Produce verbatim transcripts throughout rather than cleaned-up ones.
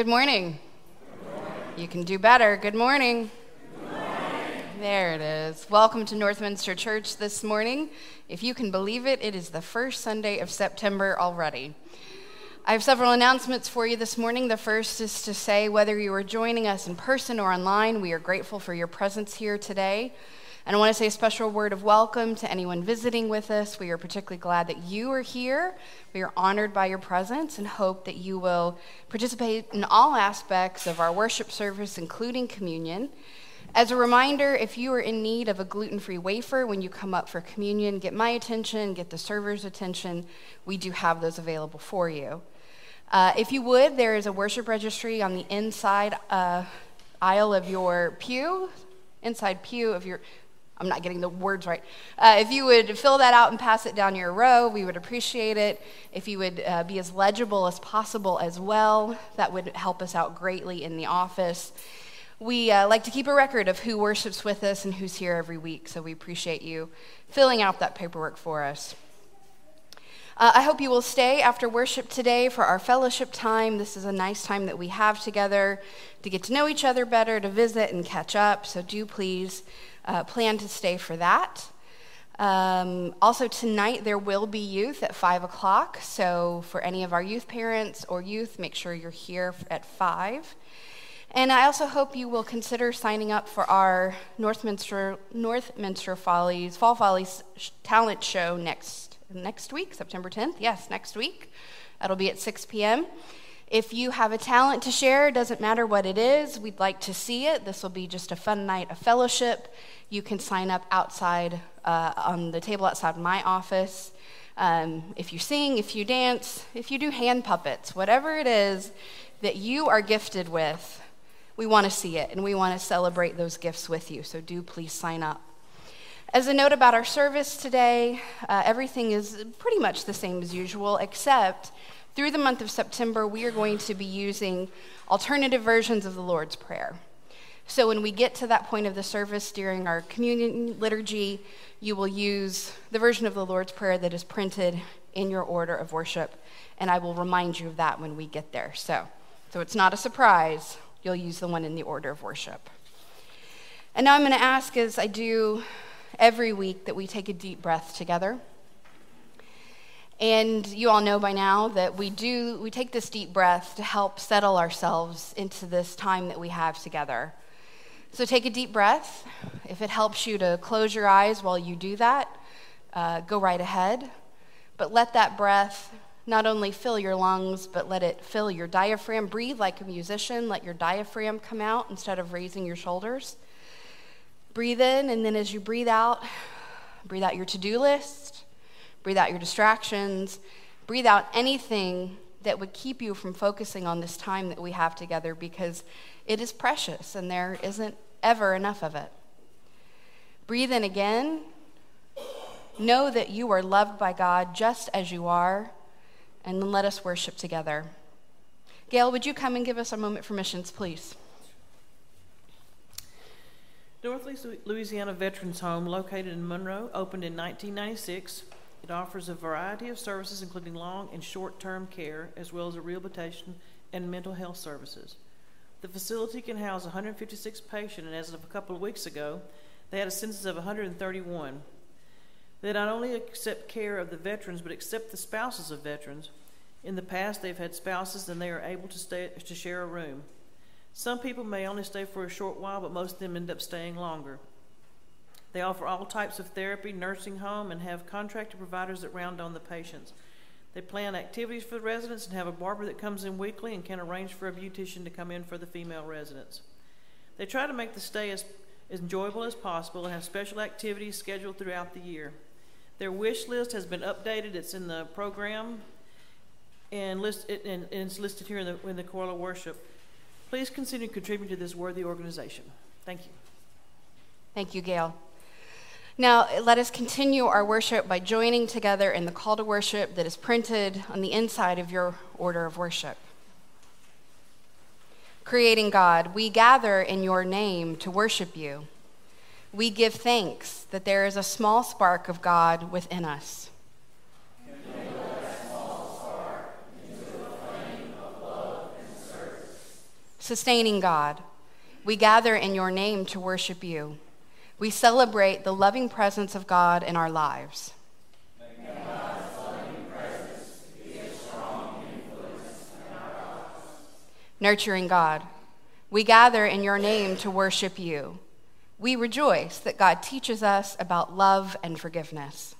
Good morning. Good morning. You can do better. Good morning. Good morning. There it is. Welcome to Northminster Church this morning. If you can believe it, it is the first Sunday of September already. I have several announcements for you this morning. The first is to say whether you are joining us in person or online, we are grateful for your presence here today. And I want to say a special word of welcome to anyone visiting with us. We are particularly glad that you are here. We are honored by your presence and hope that you will participate in all aspects of our worship service, including communion. As a reminder, if you are in need of a gluten-free wafer when you come up for communion, get my attention, get the server's attention. We do have those available for you. Uh, if you would, there is a worship registry on the inside uh, aisle of your pew, inside pew of your... I'm not getting the words right. Uh, if you would fill that out and pass it down your row, we would appreciate it. If you would uh, be as legible as possible as well, that would help us out greatly in the office. We uh, like to keep a record of who worships with us and who's here every week, so we appreciate you filling out that paperwork for us. Uh, I hope you will stay after worship today for our fellowship time. This is a nice time that we have together to get to know each other better, to visit and catch up, so do please Uh, plan to stay for that. Um, also tonight there will be youth at five o'clock, so for any of our youth parents or youth, make sure you're here at five. And I also hope you will consider signing up for our Northminster, Northminster Follies, Fall Follies Talent Show next, next week, September tenth. Yes, next week. That'll be at six p m If you have a talent to share, doesn't matter what it is, we'd like to see it. This will be just a fun night of fellowship. You can sign up outside uh, on the table outside my office. Um, if you sing, if you dance, if you do hand puppets, whatever it is that you are gifted with, we want to see it, and we want to celebrate those gifts with you, so do please sign up. As a note about our service today, uh, everything is pretty much the same as usual, except through the month of September, we are going to be using alternative versions of the Lord's Prayer. So when we get to that point of the service during our communion liturgy, you will use the version of the Lord's Prayer that is printed in your order of worship, and I will remind you of that when we get there. So, so it's not a surprise. You'll use the one in the order of worship. And now I'm going to ask, as I do every week, that we take a deep breath together. And you all know by now that we do, we take this deep breath to help settle ourselves into this time that we have together. So take a deep breath. If it helps you to close your eyes while you do that, uh, go right ahead. But let that breath not only fill your lungs, but let it fill your diaphragm. Breathe like a musician. Let your diaphragm come out instead of raising your shoulders. Breathe in, and then as you breathe out, breathe out your to-do list. Breathe out your distractions. Breathe out anything that would keep you from focusing on this time that we have together, because it is precious and there isn't ever enough of it. Breathe in again. Know that you are loved by God just as you are, and then let us worship together. Gail, would you come and give us a moment for missions, please? Northeast Louisiana Veterans Home, located in Monroe, opened in nineteen ninety-six. It offers a variety of services, including long and short-term care, as well as rehabilitation and mental health services. The facility can house one hundred fifty-six patients, and as of a couple of weeks ago, they had a census of one hundred thirty-one. They not only accept care of the veterans, but accept the spouses of veterans. In the past, they've had spouses, and they are able to stay to share a room. Some people may only stay for a short while, but most of them end up staying longer. They offer all types of therapy, nursing home, and have contracted providers that round on the patients. They plan activities for the residents and have a barber that comes in weekly and can arrange for a beautician to come in for the female residents. They try to make the stay as, as enjoyable as possible and have special activities scheduled throughout the year. Their wish list has been updated. It's in the program, and, list, and, and it's listed here in the, in the choral worship. Please consider contributing to this worthy organization. Thank you. Thank you, Gail. Now, let us continue our worship by joining together in the call to worship that is printed on the inside of your order of worship. Creating God, we gather in your name to worship you. We give thanks that there is a small spark of God within us. Kindle that small spark into a flame of love and service. Sustaining God, we gather in your name to worship you. We celebrate the loving presence of God in our lives. May God's loving presence be a strong influence in our lives. Nurturing God, we gather in your name to worship you. We rejoice that God teaches us about love and forgiveness.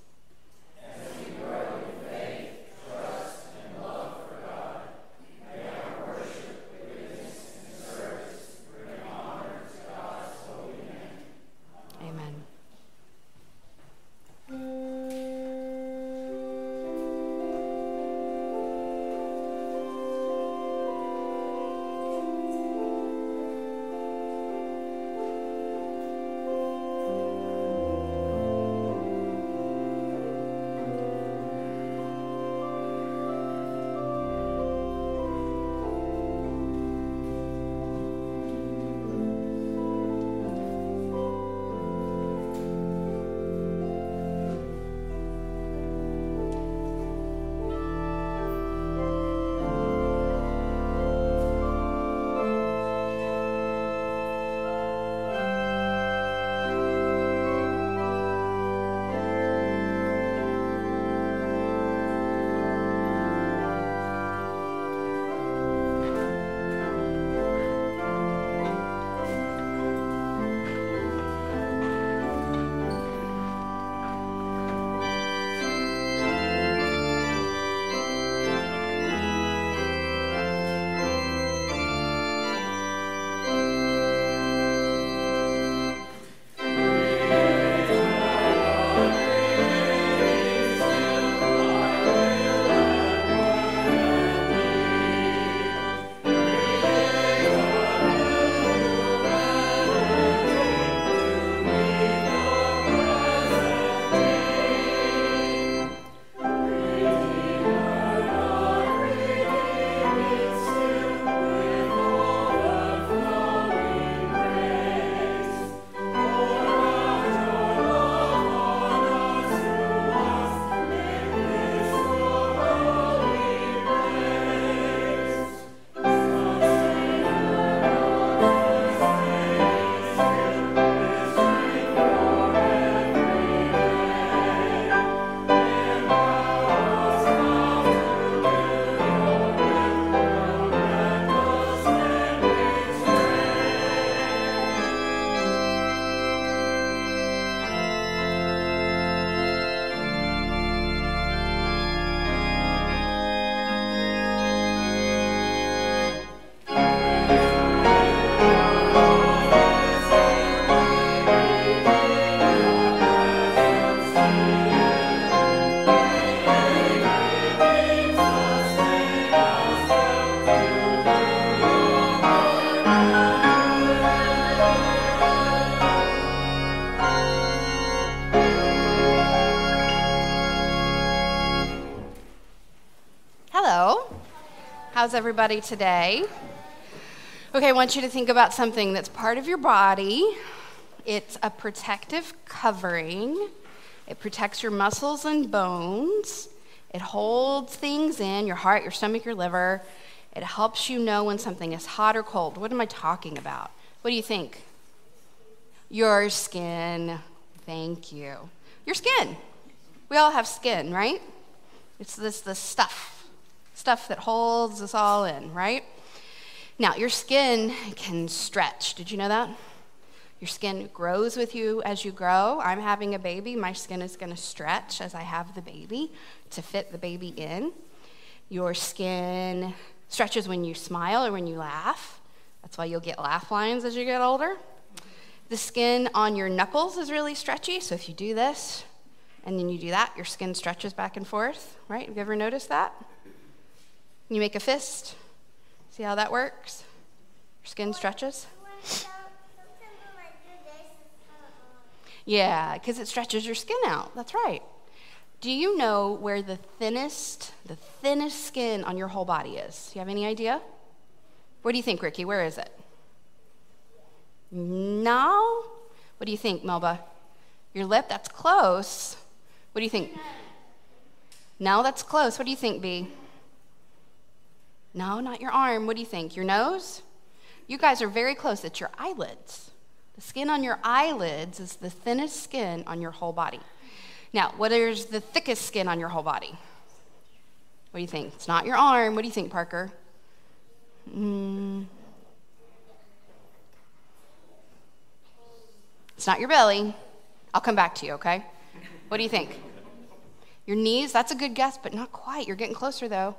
How's everybody today? Okay, I want you to think about something that's part of your body. It's a protective covering. It protects your muscles and bones. It holds things in, your heart, your stomach, your liver. It helps you know when something is hot or cold. What am I talking about? What do you think? Your skin. Thank you. Your skin. We all have skin, right? It's this, this stuff. Stuff that holds us all in, right? Now, your skin can stretch. Did you know that? Your skin grows with you as you grow. I'm having a baby. My skin is going to stretch as I have the baby to fit the baby in. Your skin stretches when you smile or when you laugh. That's why you'll get laugh lines as you get older. The skin on your knuckles is really stretchy, so if you do this and then you do that, your skin stretches back and forth, right? Have you ever noticed that? You make a fist. See how that works? Your skin stretches. Yeah, because it stretches your skin out. That's right. Do you know where the thinnest, the thinnest skin on your whole body is? Do you have any idea? What do you think, Ricky? Where is it? No? What do you think, Melba? Your lip? That's close. What do you think? No, that's close. What do you think, Bea? No, not your arm. What do you think? Your nose? You guys are very close. It's your eyelids. The skin on your eyelids is the thinnest skin on your whole body. Now, what is the thickest skin on your whole body? What do you think? It's not your arm. What do you think, Parker? Mm. It's not your belly. I'll come back to you, okay? What do you think? Your knees? That's a good guess, but not quite. You're getting closer, though.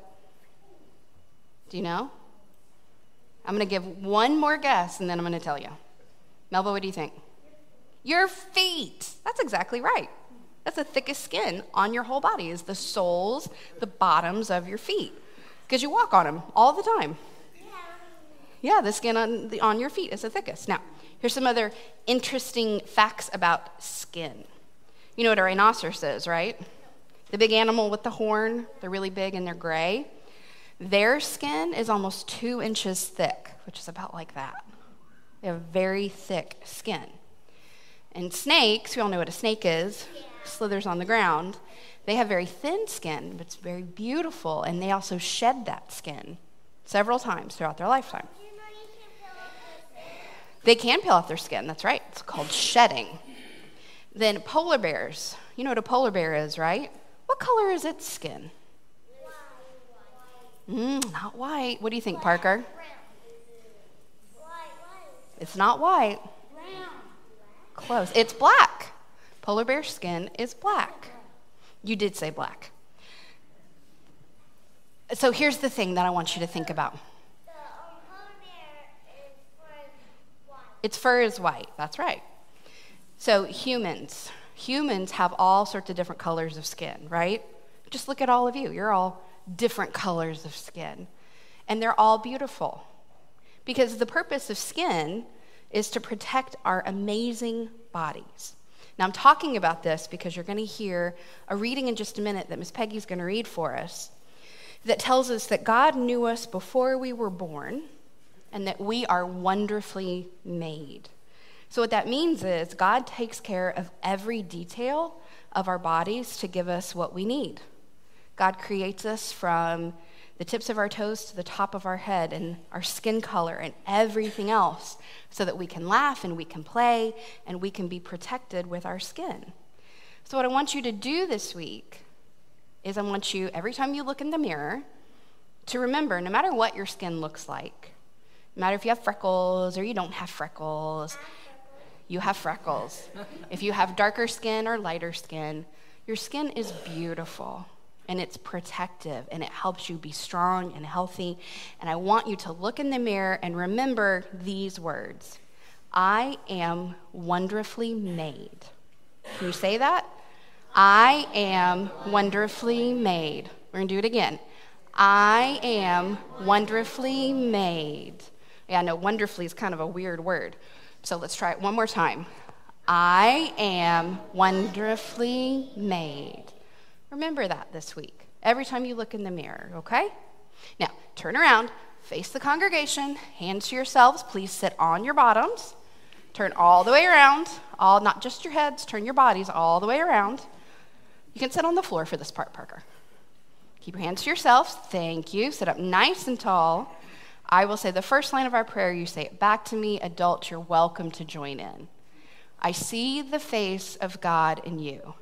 Do you know? I'm going to give one more guess, and then I'm going to tell you. Melba, what do you think? Your feet. That's exactly right. That's the thickest skin on your whole body is the soles, the bottoms of your feet, because you walk on them all the time. Yeah, yeah the skin on, the, on your feet is the thickest. Now, here's some other interesting facts about skin. You know what a rhinoceros is, right? The big animal with the horn. They're really big and they're gray. Their skin is almost two inches thick, which is about like that. They have very thick skin. And snakes, we all know what a snake is, yeah. Slithers on the ground. They have very thin skin, but it's very beautiful, and they also shed that skin several times throughout their lifetime. You know you can peel off their skin. They can peel off their skin, that's right. It's called shedding. Then polar bears. You know what a polar bear is, right? What color is its skin? White. Mm, not white. What do you think, white. Parker? White. White. It's not white. Brown. Close. It's black. Polar bear skin is black. You did say black. So here's the thing that I want you to think about. The polar bear's fur is white. Its fur is white. That's right. So humans, humans have all sorts of different colors of skin, right? Just look at all of you. You're all different colors of skin, and they're all beautiful because the purpose of skin is to protect our amazing bodies. Now, I'm talking about this because you're going to hear a reading in just a minute that Miss Peggy's going to read for us that tells us that God knew us before we were born and that we are wonderfully made. So what that means is God takes care of every detail of our bodies to give us what we need. God creates us from the tips of our toes to the top of our head and our skin color and everything else so that we can laugh and we can play and we can be protected with our skin. So what I want you to do this week is I want you, every time you look in the mirror, to remember no matter what your skin looks like, no matter if you have freckles or you don't have freckles, you have freckles. If you have darker skin or lighter skin, your skin is beautiful. And it's protective, and it helps you be strong and healthy. And I want you to look in the mirror and remember these words. I am wonderfully made. Can you say that? I am wonderfully made. We're going to do it again. I am wonderfully made. Yeah, I know wonderfully is kind of a weird word. So let's try it one more time. I am wonderfully made. Remember that this week, every time you look in the mirror, okay? Now, turn around, face the congregation, hands to yourselves. Please sit on your bottoms. Turn all the way around, all not just your heads, turn your bodies all the way around. You can sit on the floor for this part, Parker. Keep your hands to yourselves. Thank you. Sit up nice and tall. I will say the first line of our prayer. You say it back to me. Adults, you're welcome to join in. I see the face of God in you.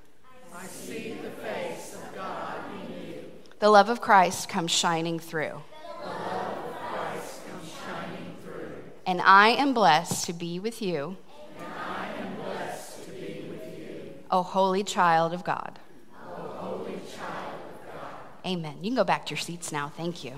I see the face of God in you. The love of Christ comes shining through. The love of Christ comes shining through. And I am blessed to be with you. And I am blessed to be with you. O holy child of God. O holy child of God. Amen. You can go back to your seats now. Thank you.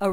A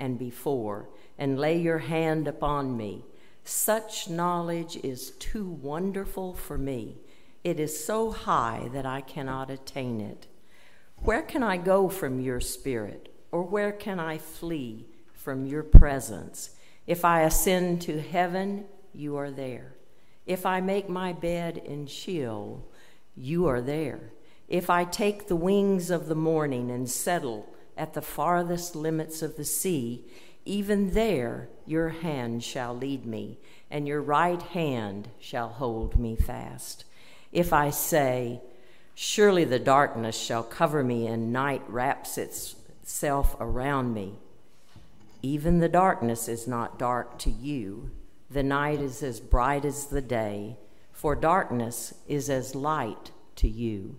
and before, and lay your hand upon me. Such knowledge is too wonderful for me. It is so high that I cannot attain it. Where can I go from your spirit, or where can I flee from your presence? If I ascend to heaven, you are there. If I make my bed in Sheol, you are there. If I take the wings of the morning and settle at the farthest limits of the sea, even there your hand shall lead me, and your right hand shall hold me fast. If I say, surely the darkness shall cover me, and night wraps itself around me, even the darkness is not dark to you. The night is as bright as the day, for darkness is as light to you.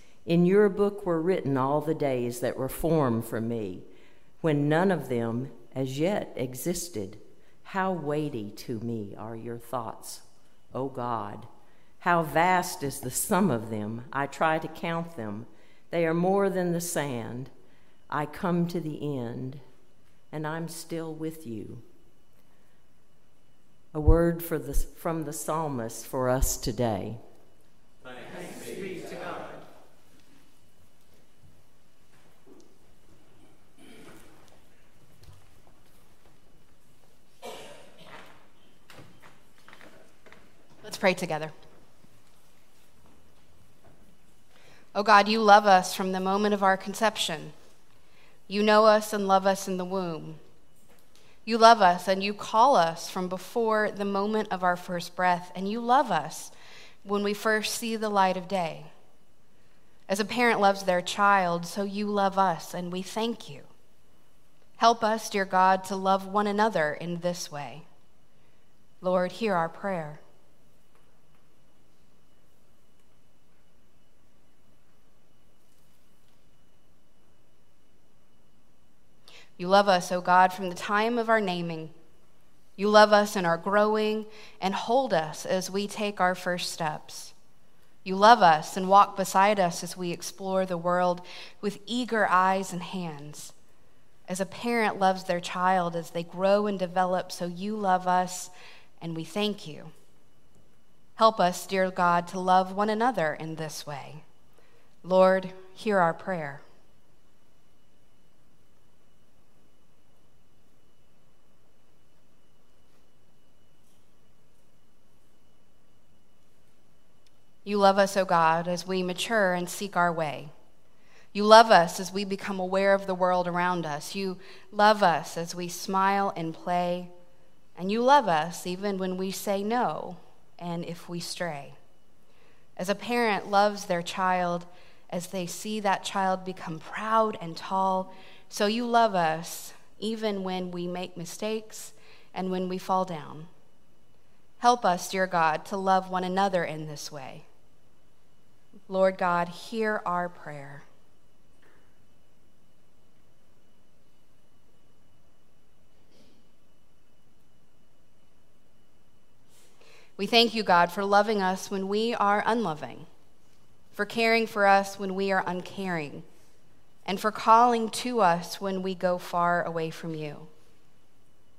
In your book were written all the days that were formed for me, when none of them as yet existed. How weighty to me are your thoughts, O God. How vast is the sum of them. I try to count them. They are more than the sand. I come to the end, and I'm still with you. A word for the, from the psalmist for us today. Thanks be to God. Let's pray together. Oh God, you love us from the moment of our conception. You know us and love us in the womb. You love us and you call us from before the moment of our first breath, and you love us when we first see the light of day. As a parent loves their child, so you love us, and we thank you. Help us, dear God, to love one another in this way. Lord, hear our prayer. You love us, O God, from the time of our naming. You love us in our growing and hold us as we take our first steps. You love us and walk beside us as we explore the world with eager eyes and hands. As a parent loves their child as they grow and develop, so you love us, and we thank you. Help us, dear God, to love one another in this way. Lord, hear our prayer. You love us, O God, as we mature and seek our way. You love us as we become aware of the world around us. You love us as we smile and play. And you love us even when we say no and if we stray. As a parent loves their child as they see that child become proud and tall, so you love us even when we make mistakes and when we fall down. Help us, dear God, to love one another in this way. Lord God, hear our prayer. We thank you, God, for loving us when we are unloving, for caring for us when we are uncaring, and for calling to us when we go far away from you.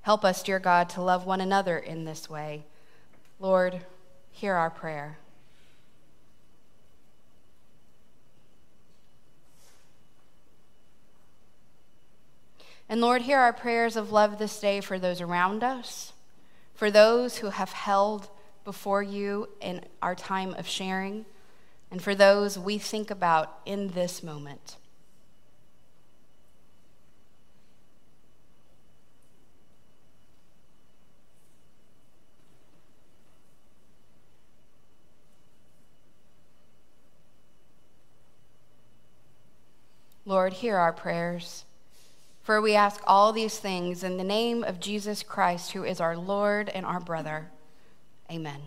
Help us, dear God, to love one another in this way. Lord, hear our prayer. And Lord, hear our prayers of love this day for those around us, for those who have held before you in our time of sharing, and for those we think about in this moment. Lord, hear our prayers, for we ask all these things in the name of Jesus Christ, who is our Lord and our brother. Amen.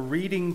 Reading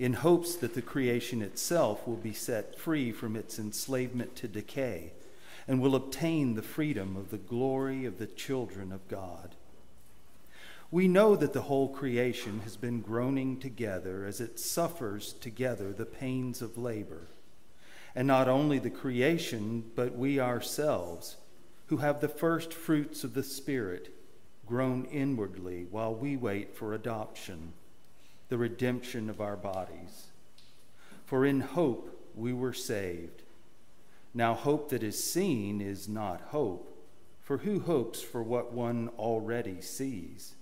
in hopes that the creation itself will be set free from its enslavement to decay and will obtain the freedom of the glory of the children of God. We know that the whole creation has been groaning together as it suffers together the pains of labor. And not only the creation, but we ourselves, who have the first fruits of the Spirit, groan inwardly while we wait for adoption, the redemption of our bodies. For in hope we were saved. Now hope that is seen is not hope, for who hopes for what one already sees?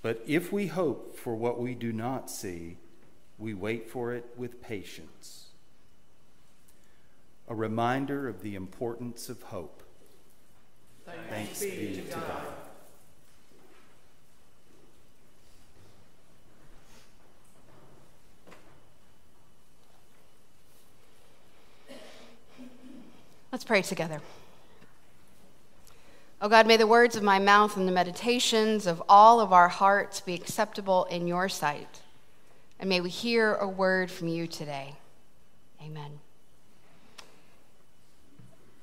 But if we hope for what we do not see, we wait for it with patience. A reminder of the importance of hope. Thanks, Thanks be to God. God. Let's pray together. Oh God, may the words of my mouth and the meditations of all of our hearts be acceptable in your sight. And may we hear a word from you today. Amen.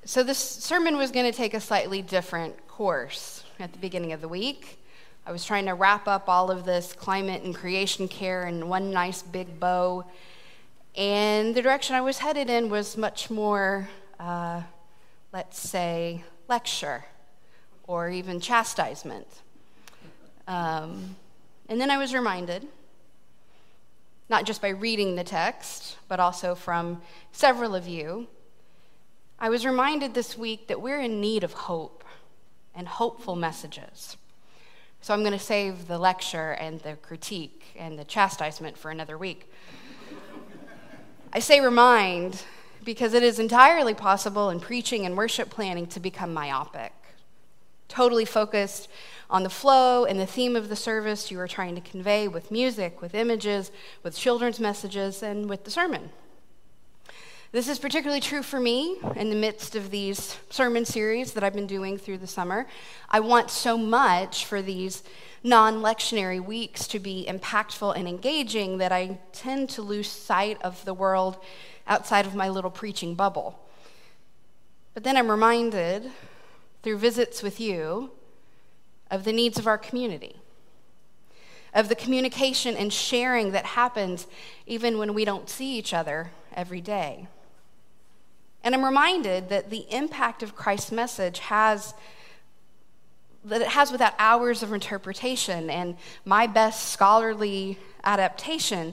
So this sermon was going to take a slightly different course at the beginning of the week. I was trying to wrap up all of this climate and creation care in one nice big bow. And the direction I was headed in was much more Uh, let's say, lecture, or even chastisement. Um, and then I was reminded not just by reading the text, but also from several of you, I was reminded this week that we're in need of hope and hopeful messages. So I'm going to save the lecture and the critique and the chastisement for another week. I say remind because it is entirely possible in preaching and worship planning to become myopic, totally focused on the flow and the theme of the service you are trying to convey with music, with images, with children's messages, and with the sermon. This is particularly true for me in the midst of these sermon series that I've been doing through the summer. I want so much for these non-lectionary weeks to be impactful and engaging that I tend to lose sight of the world outside of my little preaching bubble. But then I'm reminded through visits with you of the needs of our community, of the communication and sharing that happens even when we don't see each other every day. And I'm reminded that the impact of Christ's message has, that it has without hours of interpretation and my best scholarly adaptation,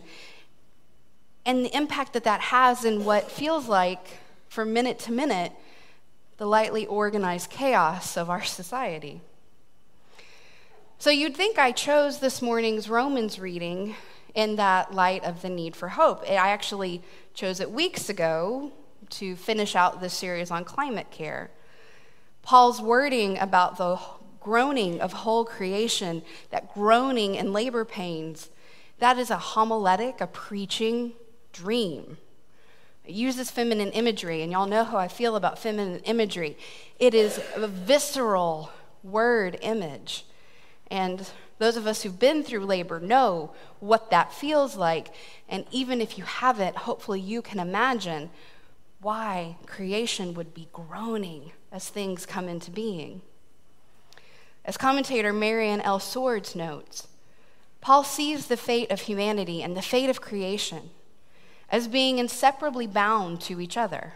and the impact that that has in what feels like, from minute to minute, the lightly organized chaos of our society. So you'd think I chose this morning's Romans reading in that light of the need for hope. I actually chose it weeks ago to finish out this series on climate care. Paul's wording about the groaning of whole creation, that groaning and labor pains, that is a homiletic, a preaching dream. It uses feminine imagery, and y'all know how I feel about feminine imagery. It is a visceral word image. And those of us who've been through labor know what that feels like. And even if you haven't, hopefully you can imagine why creation would be groaning as things come into being. As commentator Marian L. Swords notes, Paul sees the fate of humanity and the fate of creation as being inseparably bound to each other,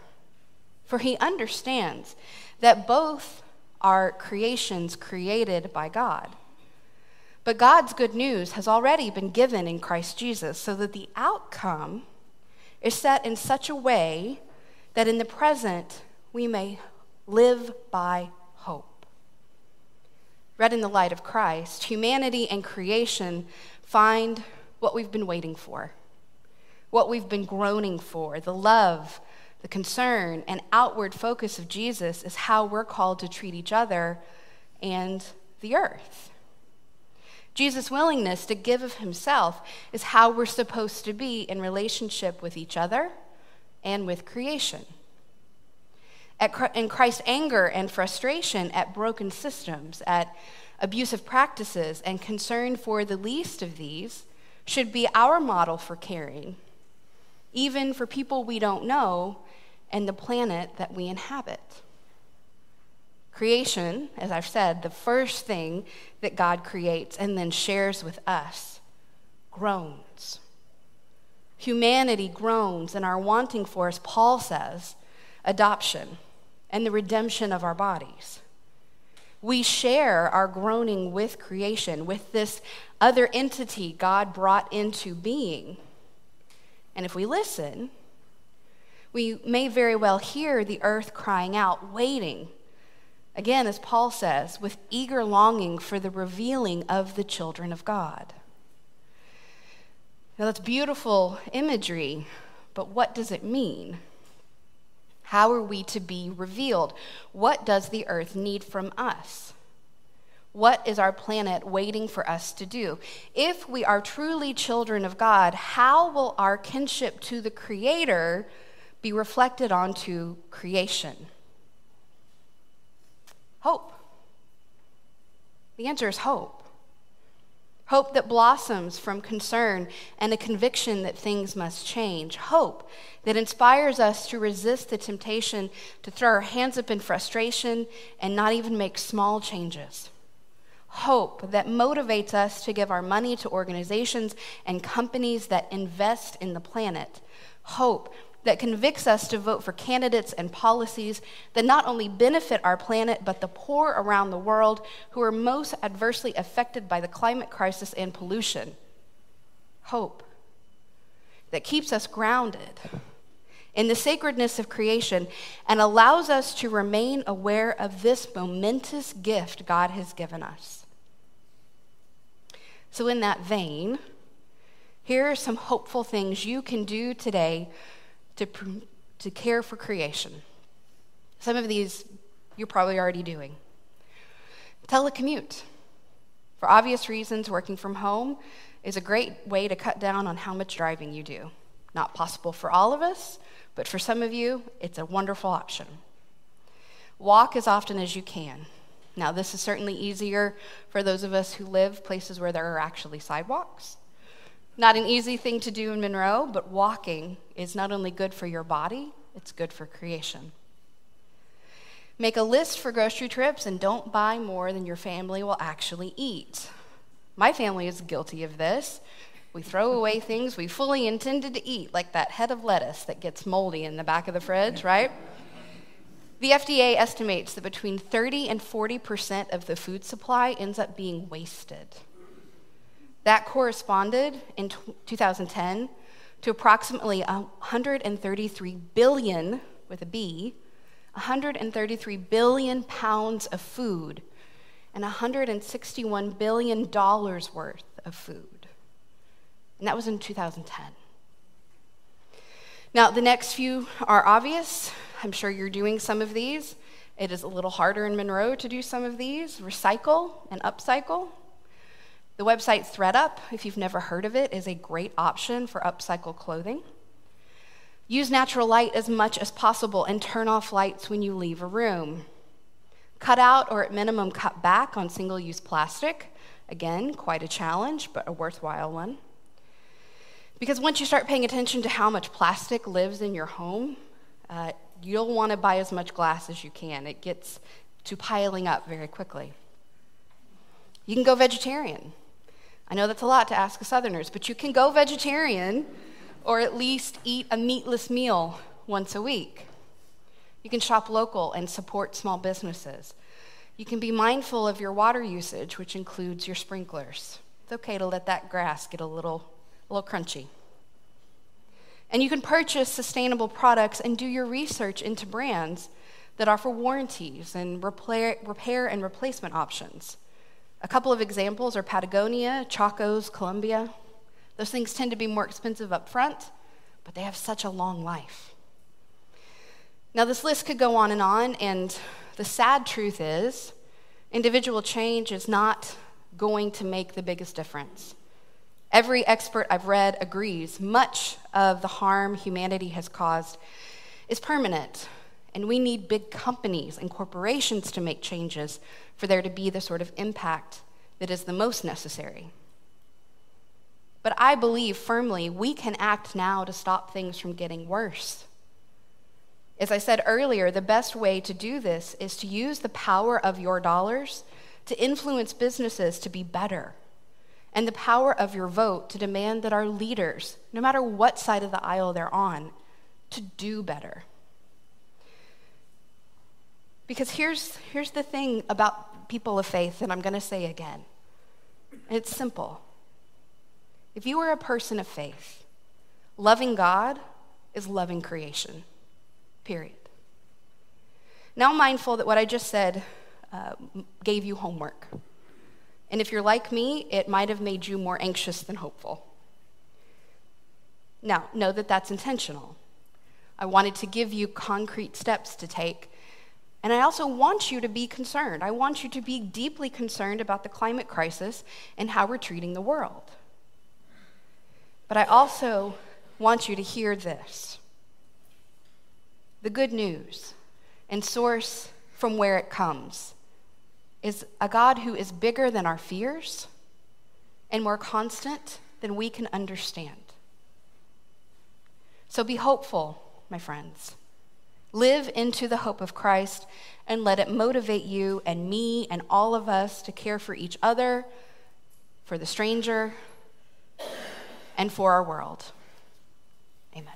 for he understands that both are creations created by God. But God's good news has already been given in Christ Jesus, so that the outcome is set in such a way that in the present we may live by hope. Read in the light of Christ, humanity and creation find what we've been waiting for, what we've been groaning for. The love, the concern, and outward focus of Jesus is how we're called to treat each other and the earth. Jesus' willingness to give of himself is how we're supposed to be in relationship with each other and with creation. At, in Christ's anger and frustration at broken systems, at abusive practices, and concern for the least of these should be our model for caring, even for people we don't know and the planet that we inhabit. Creation, as I've said, the first thing that God creates and then shares with us, groans. Humanity groans and are wanting for, as Paul says, adoption and the redemption of our bodies. We share our groaning with creation, with this other entity God brought into being. And if we listen, we may very well hear the earth crying out, waiting, again, as Paul says, with eager longing for the revealing of the children of God. Now, that's beautiful imagery, but what does it mean? How are we to be revealed? What does the earth need from us? What is our planet waiting for us to do? If we are truly children of God, how will our kinship to the Creator be reflected onto creation? Hope. The answer is hope. Hope that blossoms from concern and a conviction that things must change. Hope that inspires us to resist the temptation to throw our hands up in frustration and not even make small changes. Hope that motivates us to give our money to organizations and companies that invest in the planet. Hope that convicts us to vote for candidates and policies that not only benefit our planet, but the poor around the world who are most adversely affected by the climate crisis and pollution. Hope that keeps us grounded in the sacredness of creation and allows us to remain aware of this momentous gift God has given us. So in that vein, here are some hopeful things you can do today to, to care for creation. Some of these you're probably already doing. Telecommute. For obvious reasons, working from home is a great way to cut down on how much driving you do. Not possible for all of us, but for some of you, it's a wonderful option. Walk as often as you can. Now, this is certainly easier for those of us who live places where there are actually sidewalks. Not an easy thing to do in Monroe, but walking is not only good for your body, it's good for creation. Make a list for grocery trips and don't buy more than your family will actually eat. My family is guilty of this. We throw away things we fully intended to eat, like that head of lettuce that gets moldy in the back of the fridge, right? The F D A estimates that between thirty and forty percent of the food supply ends up being wasted. That corresponded in two thousand ten to approximately one hundred thirty-three billion, with a B, one hundred thirty-three billion pounds of food and one hundred sixty-one billion dollars worth of food. And that was in two thousand ten. Now, the next few are obvious. I'm sure you're doing some of these. It is a little harder in Monroe to do some of these. Recycle and upcycle. The website ThredUp, if you've never heard of it, is a great option for upcycle clothing. Use natural light as much as possible and turn off lights when you leave a room. Cut out or at minimum cut back on single-use plastic. Again, quite a challenge, but a worthwhile one. Because once you start paying attention to how much plastic lives in your home, uh, you'll want to buy as much glass as you can. It gets to piling up very quickly. You can go vegetarian. I know that's a lot to ask of Southerners, but you can go vegetarian or at least eat a meatless meal once a week. You can shop local and support small businesses. You can be mindful of your water usage, which includes your sprinklers. It's okay to let that grass get a little, a little crunchy. And you can purchase sustainable products and do your research into brands that offer warranties and repair, repair and replacement options. A couple of examples are Patagonia, Chacos, Columbia. Those things tend to be more expensive up front, but they have such a long life. Now, this list could go on and on, and the sad truth is, individual change is not going to make the biggest difference. Every expert I've read agrees much of the harm humanity has caused is permanent, and we need big companies and corporations to make changes for there to be the sort of impact that is the most necessary. But I believe firmly we can act now to stop things from getting worse. As I said earlier, the best way to do this is to use the power of your dollars to influence businesses to be better, and the power of your vote to demand that our leaders, no matter what side of the aisle they're on, to do better. Because here's, here's the thing about people of faith that I'm going to say again. It's simple. If you are a person of faith, loving God is loving creation, period. Now, I'm mindful that what I just said uh, gave you homework. And if you're like me, it might have made you more anxious than hopeful. Now, know that that's intentional. I wanted to give you concrete steps to take, and I also want you to be concerned. I want you to be deeply concerned about the climate crisis and how we're treating the world. But I also want you to hear this, the good news and source from where it comes is a God who is bigger than our fears and more constant than we can understand. So be hopeful, my friends. Live into the hope of Christ and let it motivate you and me and all of us to care for each other, for the stranger, and for our world. Amen.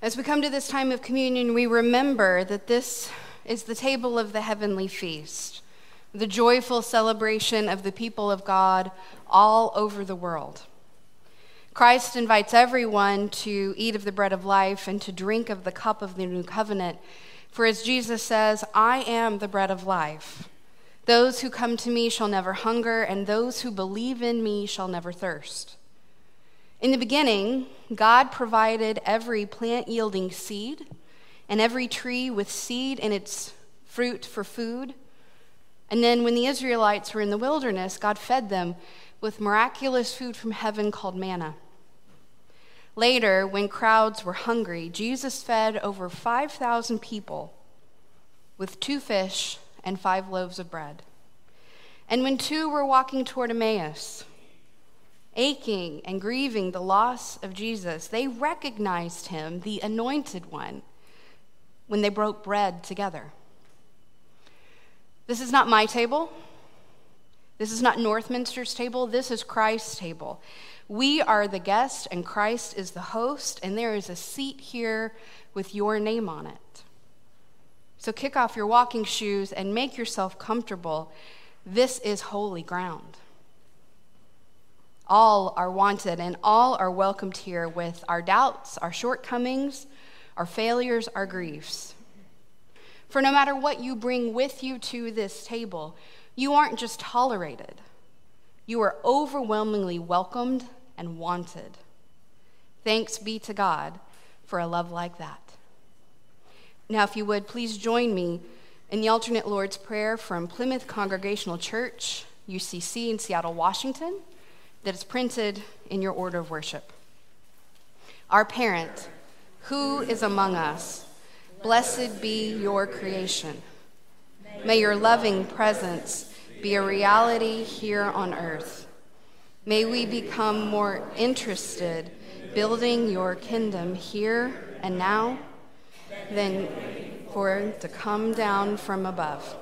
As we come to this time of communion, we remember that this is the table of the heavenly feast, the joyful celebration of the people of God all over the world. Christ invites everyone to eat of the bread of life and to drink of the cup of the new covenant. For as Jesus says, I am the bread of life. Those who come to me shall never hunger, and those who believe in me shall never thirst. In the beginning, God provided every plant yielding seed and every tree with seed in its fruit for food. And then when the Israelites were in the wilderness, God fed them with miraculous food from heaven called manna. Later, when crowds were hungry, Jesus fed over five thousand people with two fish and five loaves of bread. And when two were walking toward Emmaus, aching and grieving the loss of Jesus, they recognized him, the anointed one, when they broke bread together. This is not my table. This is not Northminster's table. This is Christ's table. We are the guest, and Christ is the host, and there is a seat here with your name on it. So kick off your walking shoes and make yourself comfortable. This is holy ground. All are wanted, and all are welcomed here with our doubts, our shortcomings, our failures, our griefs. For no matter what you bring with you to this table, you aren't just tolerated. You are overwhelmingly welcomed and wanted. Thanks be to God for a love like that. Now, if you would, please join me in the alternate Lord's Prayer from Plymouth Congregational Church, U C C in Seattle, Washington, that is printed in your order of worship. Our parent, who is among us, blessed be your creation. May your loving presence be a reality here on earth. May we become more interested building your kingdom here and now than for it to come down from above.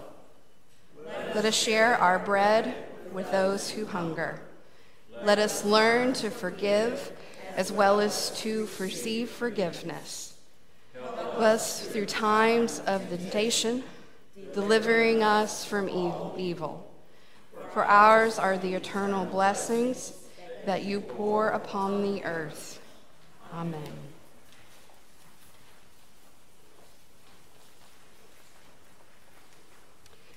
Let us share our bread with those who hunger. Let us learn to forgive as well as to receive forgiveness. Help us through times of temptation, delivering us from evil. For ours are the eternal blessings that you pour upon the earth. Amen.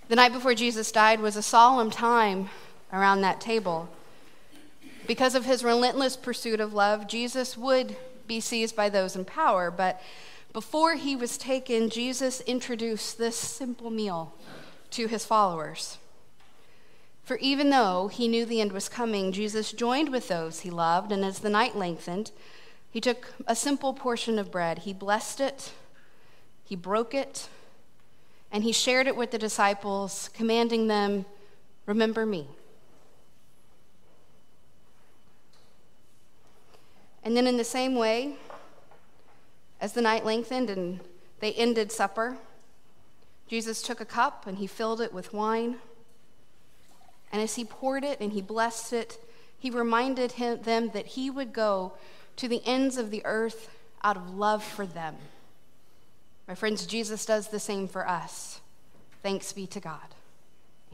The night before Jesus died was a solemn time around that table. Because of his relentless pursuit of love, Jesus would be seized by those in power, but before he was taken, Jesus introduced this simple meal to his followers. For even though he knew the end was coming, Jesus joined with those he loved, and as the night lengthened, he took a simple portion of bread. He blessed it, he broke it, and he shared it with the disciples, commanding them, "Remember me." And then in the same way, as the night lengthened and they ended supper, Jesus took a cup and he filled it with wine. And as he poured it and he blessed it, he reminded him, them that he would go to the ends of the earth out of love for them. My friends, Jesus does the same for us. Thanks be to God.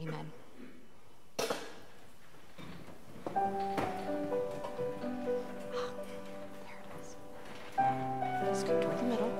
Amen. Scoot toward the middle.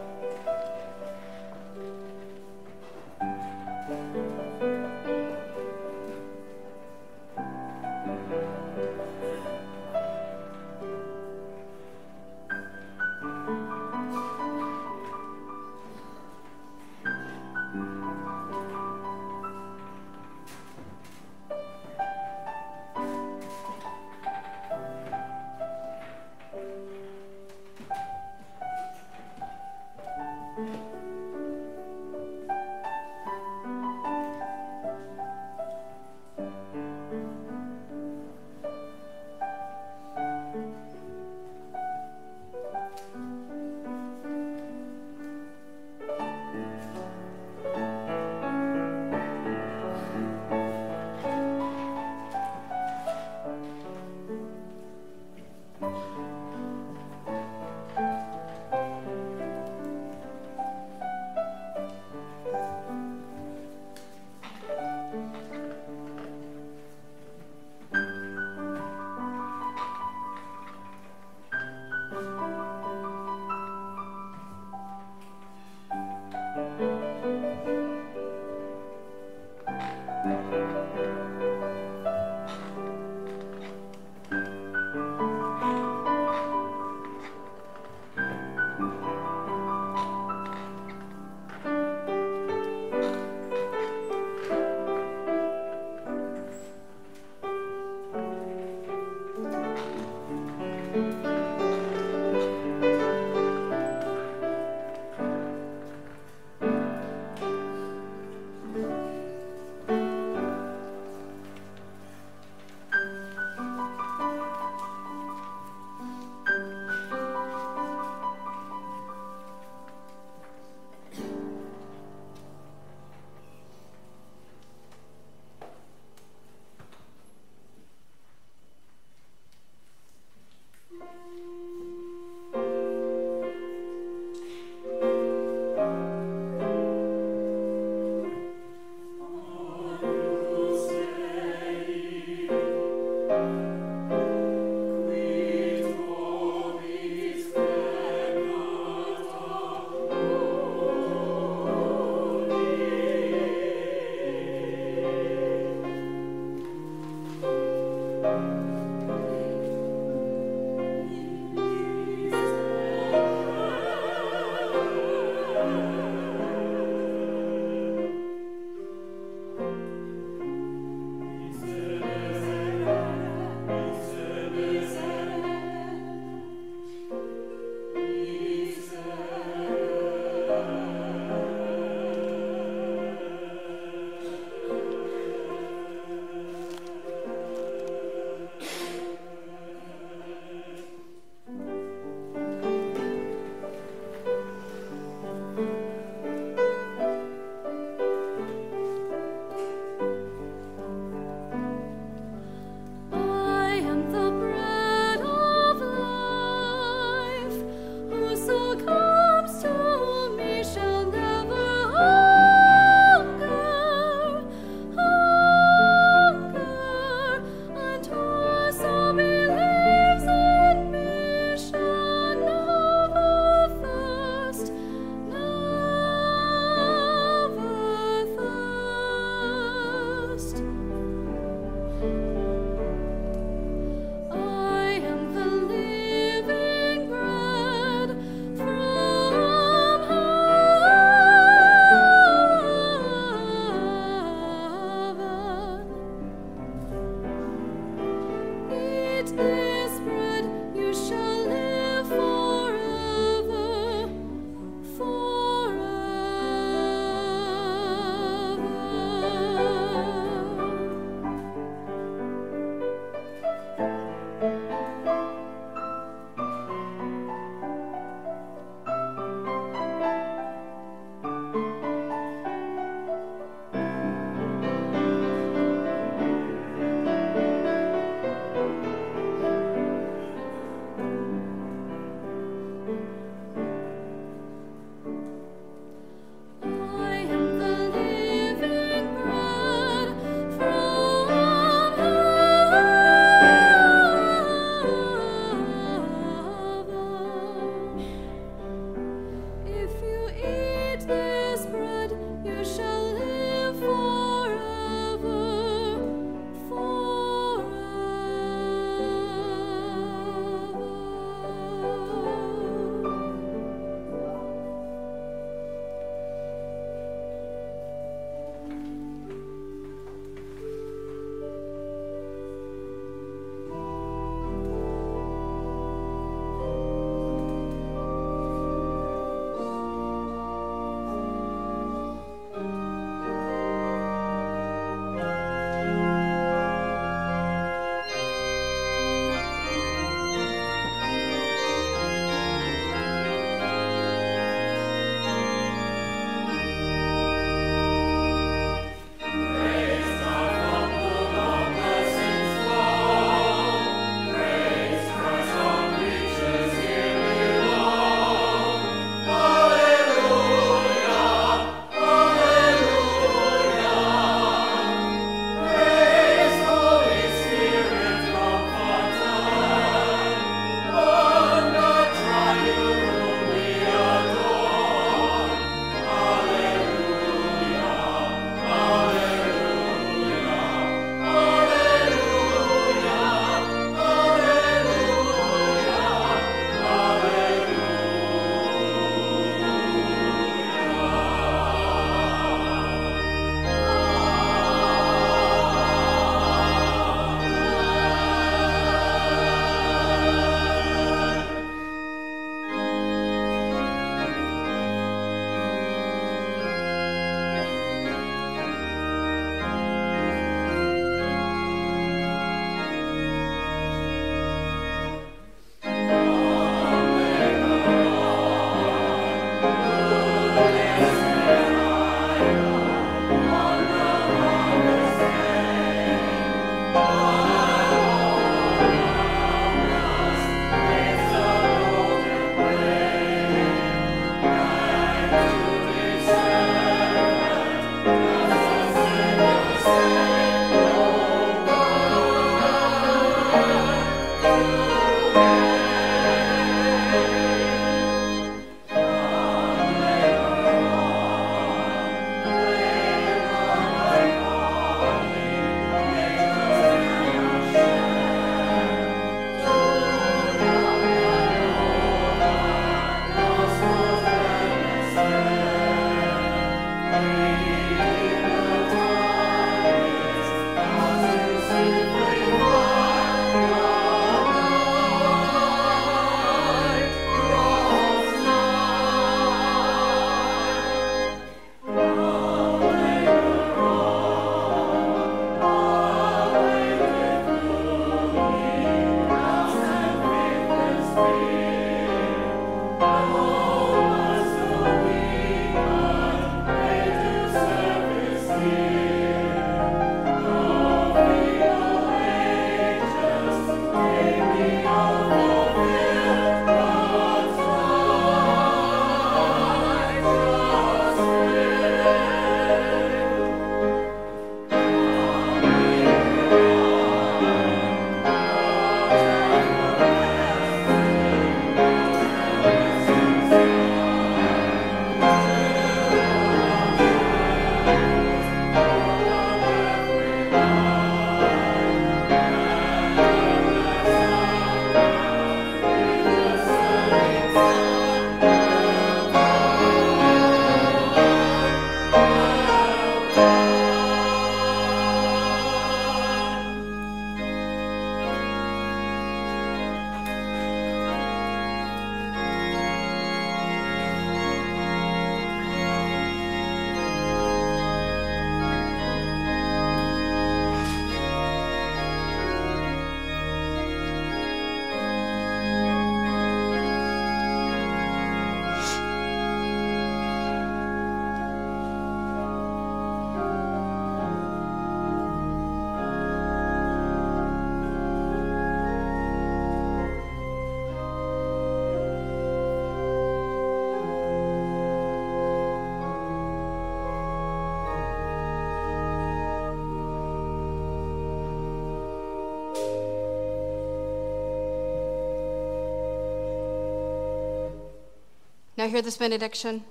Now hear this benediction.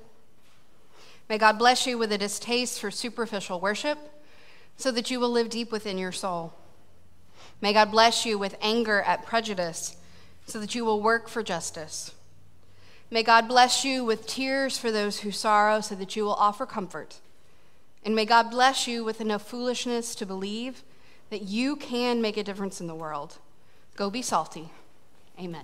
May God bless you with a distaste for superficial worship, so that you will live deep within your soul. May God bless you with anger at prejudice, so that you will work for justice. May God bless you with tears for those who sorrow, so that you will offer comfort. And may God bless you with enough foolishness to believe that you can make a difference in the world. Go be salty. Amen.